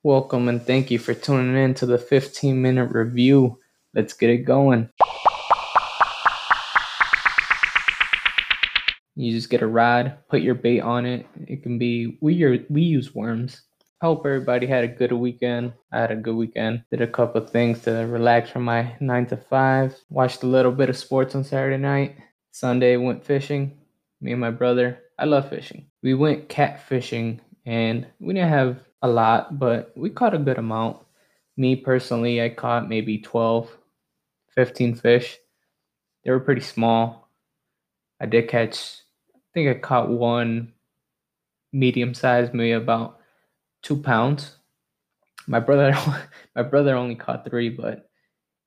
Welcome and thank you for tuning in to the 15-minute review. Let's get it going. You just get a rod, put your bait on it. It can be, we use worms. I hope everybody had a good weekend. I had a good weekend. Did a couple of things to relax from my 9 to 5. Watched a little bit of sports on Saturday night. Sunday went fishing. Me and my brother. I love fishing. We went catfishing and we didn't have a lot, but we caught a good amount. Me personally, I caught maybe 12, 15 fish. They were pretty small. I did catch, I think I caught one medium-sized, maybe about 2 pounds. My brother only caught 3, but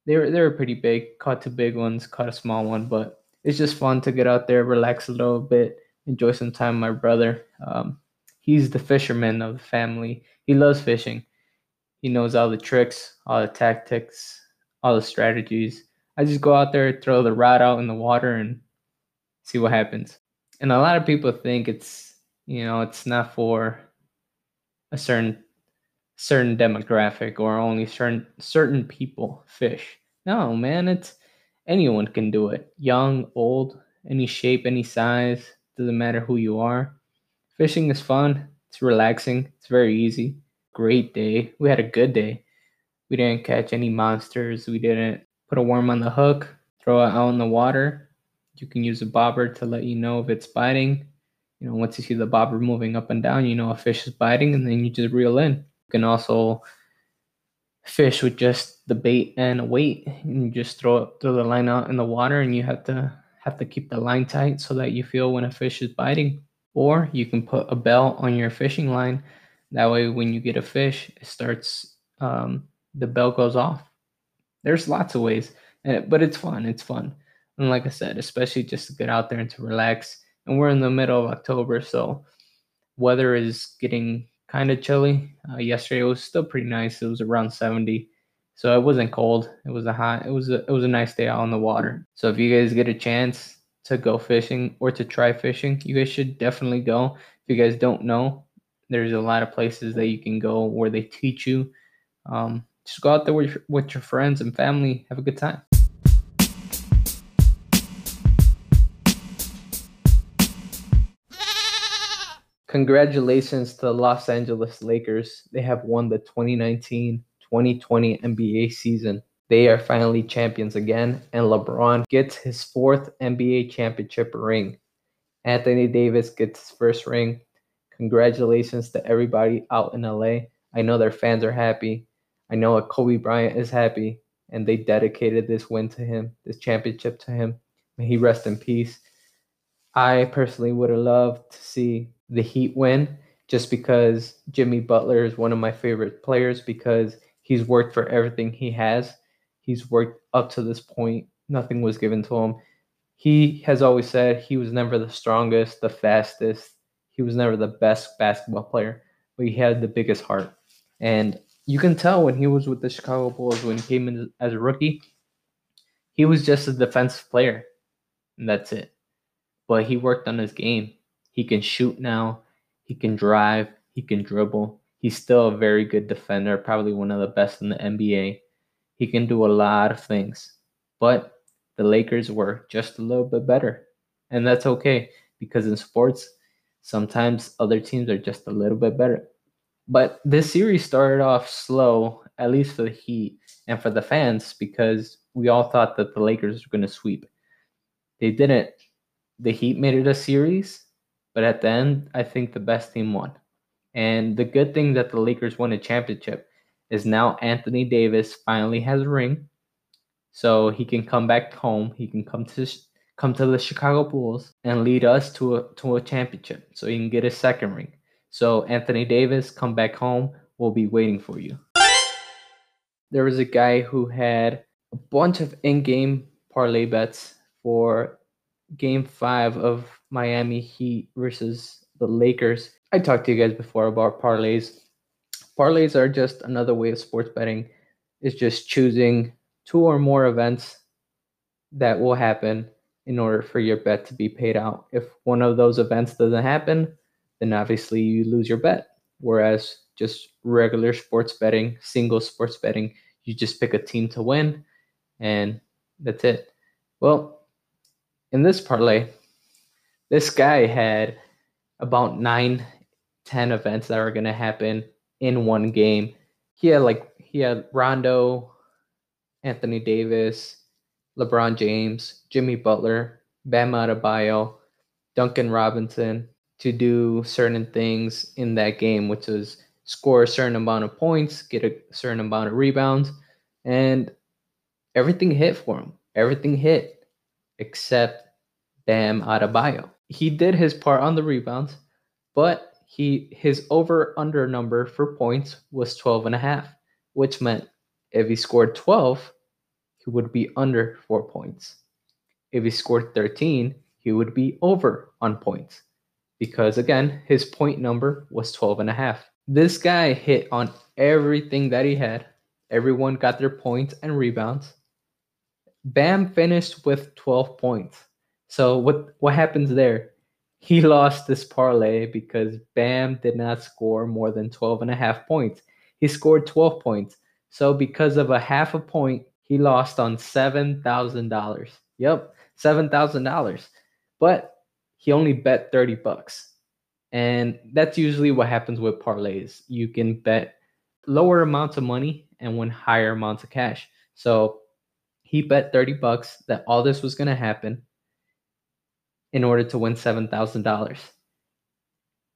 they were pretty big. Caught 2 big ones, caught a small one, but it's just fun to get out there, relax a little bit, enjoy some time with my brother. He's the fisherman of the family. He loves fishing. He knows all the tricks, all the tactics, all the strategies. I just go out there, throw the rod out in the water and see what happens. And a lot of people think it's not for a certain demographic or only certain people fish. No, man, it's anyone can do it. Young, old, any shape, any size, doesn't matter who you are. Fishing is fun. It's relaxing. It's very easy. Great day. We had a good day. We didn't catch any monsters. We didn't put a worm on the hook, throw it out in the water. You can use a bobber to let you know if it's biting. You know, once you see the bobber moving up and down, you know a fish is biting, and then you just reel in. You can also fish with just the bait and a weight, and you just throw the line out in the water, and you have to keep the line tight so that you feel when a fish is biting. Or you can put a bell on your fishing line. That way, when you get a fish, it starts. The bell goes off. There's lots of ways, but it's fun. It's fun, and like I said, especially just to get out there and to relax. And we're in the middle of October, so weather is getting kind of chilly. Yesterday it was still pretty nice. It was around 70, so it wasn't cold. It was a nice day out on the water. So if you guys get a chance to go fishing or to try fishing, you guys should definitely go. If you guys don't know, there's a lot of places that you can go where they teach you. Just go out there with your friends and family. Have a good time. Congratulations to the Los Angeles Lakers. They have won the 2019-2020 NBA season. They are finally champions again, and LeBron gets his 4th NBA championship ring. Anthony Davis gets his 1st ring. Congratulations to everybody out in LA. I know their fans are happy. I know Kobe Bryant is happy, and they dedicated this win to him, this championship to him. May he rest in peace. I personally would have loved to see the Heat win, just because Jimmy Butler is one of my favorite players, because he's worked for everything he has. He's worked up to this point. Nothing was given to him. He has always said he was never the strongest, the fastest. He was never the best basketball player, but he had the biggest heart. And you can tell when he was with the Chicago Bulls, when he came in as a rookie, he was just a defensive player, and that's it. But he worked on his game. He can shoot now, he can drive, he can dribble. He's still a very good defender, probably one of the best in the NBA. He can do a lot of things, but the Lakers were just a little bit better. And that's okay, because in sports, sometimes other teams are just a little bit better. But this series started off slow, at least for the Heat and for the fans, because we all thought that the Lakers were going to sweep. They didn't. The Heat made it a series. But at the end, I think the best team won. And the good thing that the Lakers won a championship is now Anthony Davis finally has a ring. So he can come back home. He can come to the Chicago Bulls and lead us to a championship. So he can get his 2nd ring. So Anthony Davis, come back home. We'll be waiting for you. There was a guy who had a bunch of in-game parlay bets for Game 5 of Miami Heat versus the Lakers. I talked to you guys before about parlays. Parlays are just another way of sports betting. It's just choosing 2 or more events that will happen in order for your bet to be paid out. If one of those events doesn't happen, then obviously you lose your bet. Whereas just regular sports betting, single sports betting, you just pick a team to win and that's it. Well, in this parlay, this guy had about 9-10 events that were going to happen in one game. He had Rondo, Anthony Davis, LeBron James, Jimmy Butler, Bam Adebayo, Duncan Robinson to do certain things in that game, which was score a certain amount of points, get a certain amount of rebounds, and everything hit for him. Everything hit except Bam Adebayo. He did his part on the rebounds, but his over-under number for points was 12.5, which meant if he scored 12, he would be under 4 points. If he scored 13, he would be over on points because, again, his point number was 12.5. This guy hit on everything that he had. Everyone got their points and rebounds. Bam finished with 12 points. So what happens there? He lost this parlay because Bam did not score more than 12.5 points. He scored 12 points. So because of a half a point, he lost on $7,000. Yep, $7,000. But he only bet $30. And that's usually what happens with parlays. You can bet lower amounts of money and win higher amounts of cash. So he bet $30 that all this was going to happen in order to win $7,000.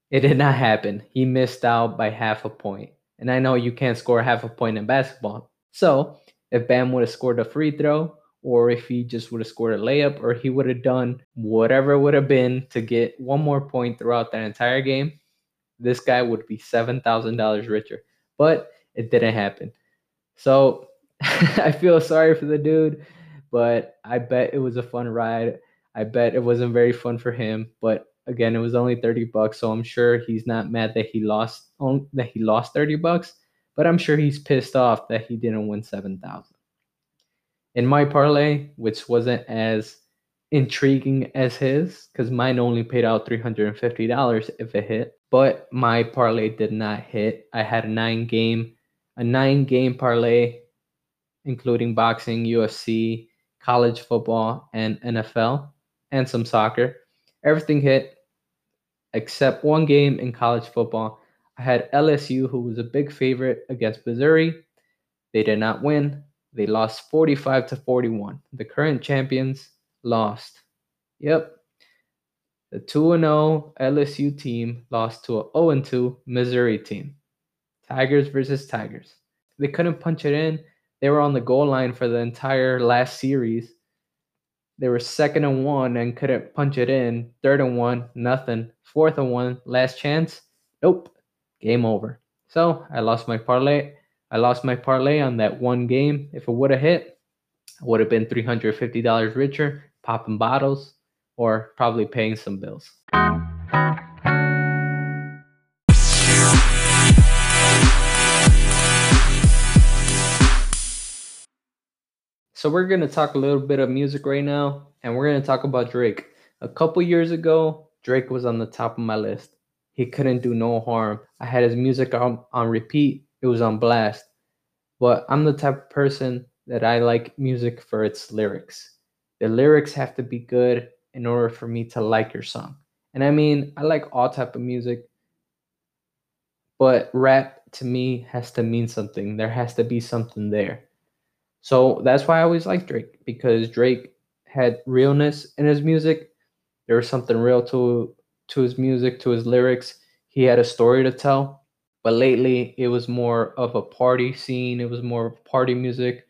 It did not happen. He missed out by half a point. And I know you can't score half a point in basketball. So if Bam would have scored a free throw, or if he just would have scored a layup, or he would have done whatever it would have been to get one more point throughout that entire game, this guy would be $7,000 richer. But it didn't happen. So I feel sorry for the dude, but I bet it was a fun ride. I bet it wasn't very fun for him, but again, it was only $30, so I'm sure he's not mad that he lost $30, but I'm sure he's pissed off that he didn't win $7,000. In my parlay, which wasn't as intriguing as his, because mine only paid out $350 if it hit, but my parlay did not hit. I had a nine-game parlay, including boxing, UFC, college football, and NFL, and some soccer. Everything hit except one game in college football. I had LSU, who was a big favorite against Missouri. They did not win. They lost 45-41. The current champions lost. Yep. The 2-0 LSU team lost to a 0-2 Missouri team. Tigers versus Tigers. They couldn't punch it in. They were on the goal line for the entire last series. They were 2nd and 1 and couldn't punch it in. 3rd and 1, nothing. 4th and 1, last chance. Nope. Game over. So I lost my parlay. I lost my parlay on that one game. If it would have hit, I would have been $350 richer, popping bottles, or probably paying some bills. So we're going to talk a little bit of music right now, and we're going to talk about Drake. A couple years ago, Drake was on the top of my list. He couldn't do no harm. I had his music on repeat. It was on blast. But I'm the type of person that I like music for its lyrics. The lyrics have to be good in order for me to like your song. And I mean, I like all type of music, but rap to me has to mean something. There has to be something there. So that's why I always liked Drake, because Drake had realness in his music. There was something real to his music, to his lyrics. He had a story to tell. But lately, it was more of a party scene. It was more of party music.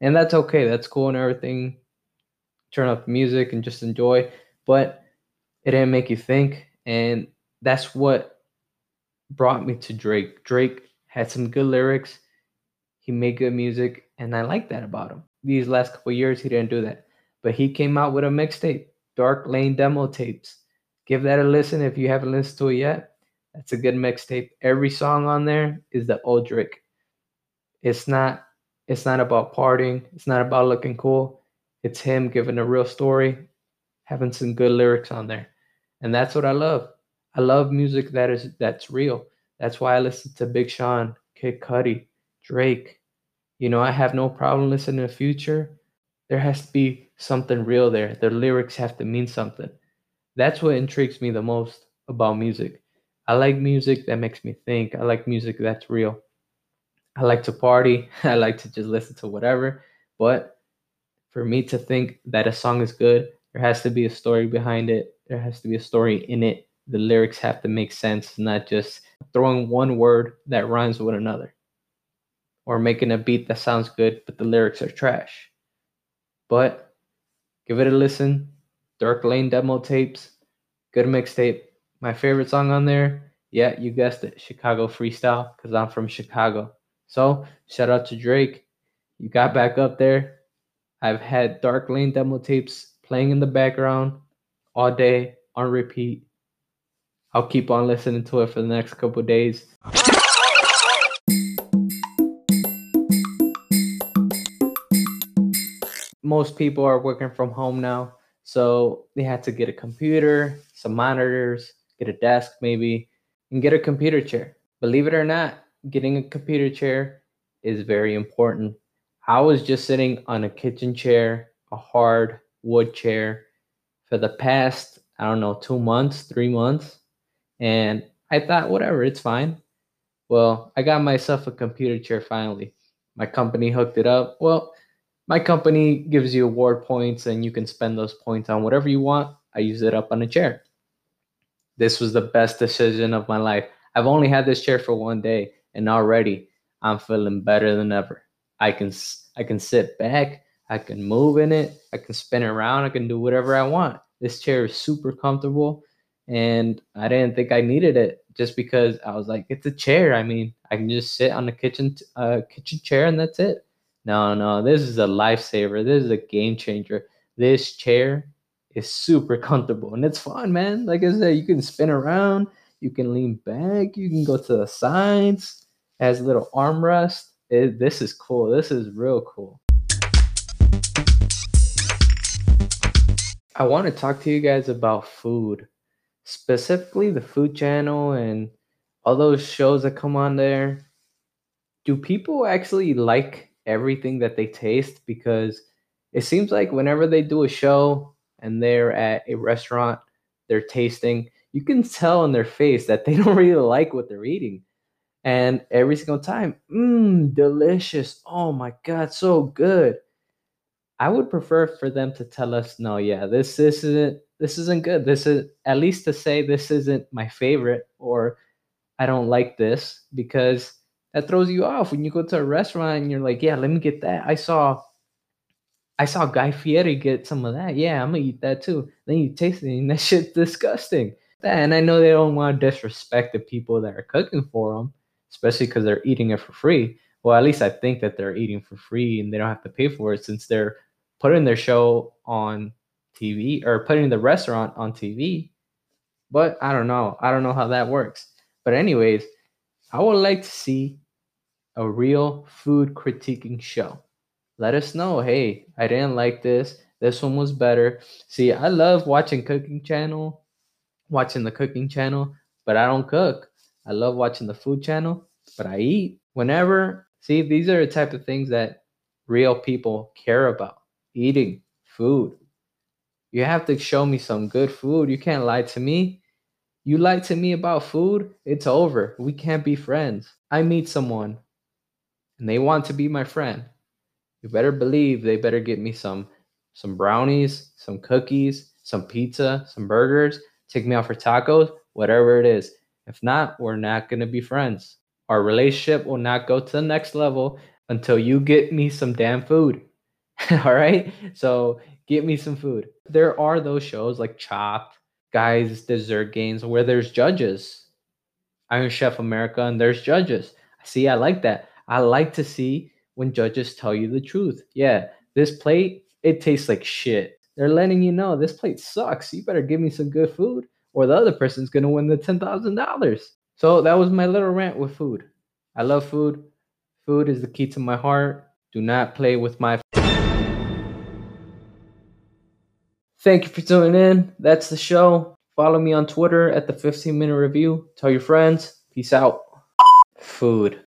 And that's okay. That's cool and everything. Turn up music and just enjoy. But it didn't make you think. And that's what brought me to Drake. Drake had some good lyrics. He made good music. And I like that about him. These last couple of years, he didn't do that. But he came out with a mixtape, Dark Lane Demo Tapes. Give that a listen if you haven't listened to it yet. That's a good mixtape. Every song on there is the old Drake. It's not about partying. It's not about looking cool. It's him giving a real story, having some good lyrics on there. And that's what I love. I love music that's real. That's why I listen to Big Sean, Kid Cudi, Drake. You know, I have no problem listening to Future. There has to be something real there. The lyrics have to mean something. That's what intrigues me the most about music. I like music that makes me think. I like music that's real. I like to party. I like to just listen to whatever. But for me to think that a song is good, there has to be a story behind it. There has to be a story in it. The lyrics have to make sense, not just throwing one word that rhymes with another, or making a beat that sounds good, but the lyrics are trash. But give it a listen. Dark Lane Demo Tapes, good mixtape. My favorite song on there, yeah, you guessed it, Chicago Freestyle, because I'm from Chicago. So shout out to Drake. You got back up there. I've had Dark Lane Demo Tapes playing in the background all day on repeat. I'll keep on listening to it for the next couple of days. Most people are working from home now, so they had to get a computer, some monitors, get a desk maybe, and get a computer chair. Believe it or not, getting a computer chair is very important. I was just sitting on a kitchen chair, a hard wood chair, for the past, 3 months. And I thought, whatever, it's fine. Well, I got myself a computer chair finally. My company hooked it up. Well, my company gives you award points and you can spend those points on whatever you want. I used it up on a chair. This was the best decision of my life. I've only had this chair for one day, and already I'm feeling better than ever. I can sit back. I can move in it. I can spin around. I can do whatever I want. This chair is super comfortable, and I didn't think I needed it just because I was like, it's a chair. I mean, I can just sit on the kitchen chair, and that's it. No, this is a lifesaver. This is a game changer. This chair is super comfortable, and it's fun, man. Like I said, you can spin around. You can lean back. You can go to the sides. It has a little armrest. This is cool. This is real cool. I want to talk to you guys about food, specifically the Food Channel and all those shows that come on there. Do people actually like everything that they taste? Because it seems like whenever they do a show and they're at a restaurant, they're tasting, you can tell on their face that they don't really like what they're eating. And every single time, delicious. Oh my God, so good. I would prefer for them to tell us, no, yeah, this isn't good. This is at least to say this isn't my favorite, or I don't like this, because that throws you off when you go to a restaurant and you're like, yeah, let me get that. I saw Guy Fieri get some of that. Yeah, I'm going to eat that too. Then you taste it and that shit's disgusting. And I know they don't want to disrespect the people that are cooking for them, especially because they're eating it for free. Well, at least I think that they're eating for free and they don't have to pay for it, since they're putting their show on TV or putting the restaurant on TV. But I don't know. I don't know how that works. But anyways, I would like to see a real food critiquing show. Let us know, hey, I didn't like this. This one was better. See, I love watching the cooking channel, but I don't cook. I love watching the Food Channel, but I eat whenever. See, these are the type of things that real people care about, eating food. You have to show me some good food. You can't lie to me. You lie to me about food, it's over. We can't be friends. I meet someone and they want to be my friend. You better believe they better get me some brownies, some cookies, some pizza, some burgers, take me out for tacos, whatever it is. If not, we're not going to be friends. Our relationship will not go to the next level until you get me some damn food. All right? So get me some food. There are those shows like Chopped, Guys Dessert Games, where there's judges. Iron Chef America, and there's judges. See, I like that. I like to see when judges tell you the truth. Yeah, this plate, it tastes like shit. They're letting you know this plate sucks. You better give me some good food, or the other person's going to win the $10,000. So that was my little rant with food. I love food. Food is the key to my heart. Do not play with my Thank you for tuning in. That's the show. Follow me on Twitter at the 15-minute review. Tell your friends. Peace out. Food.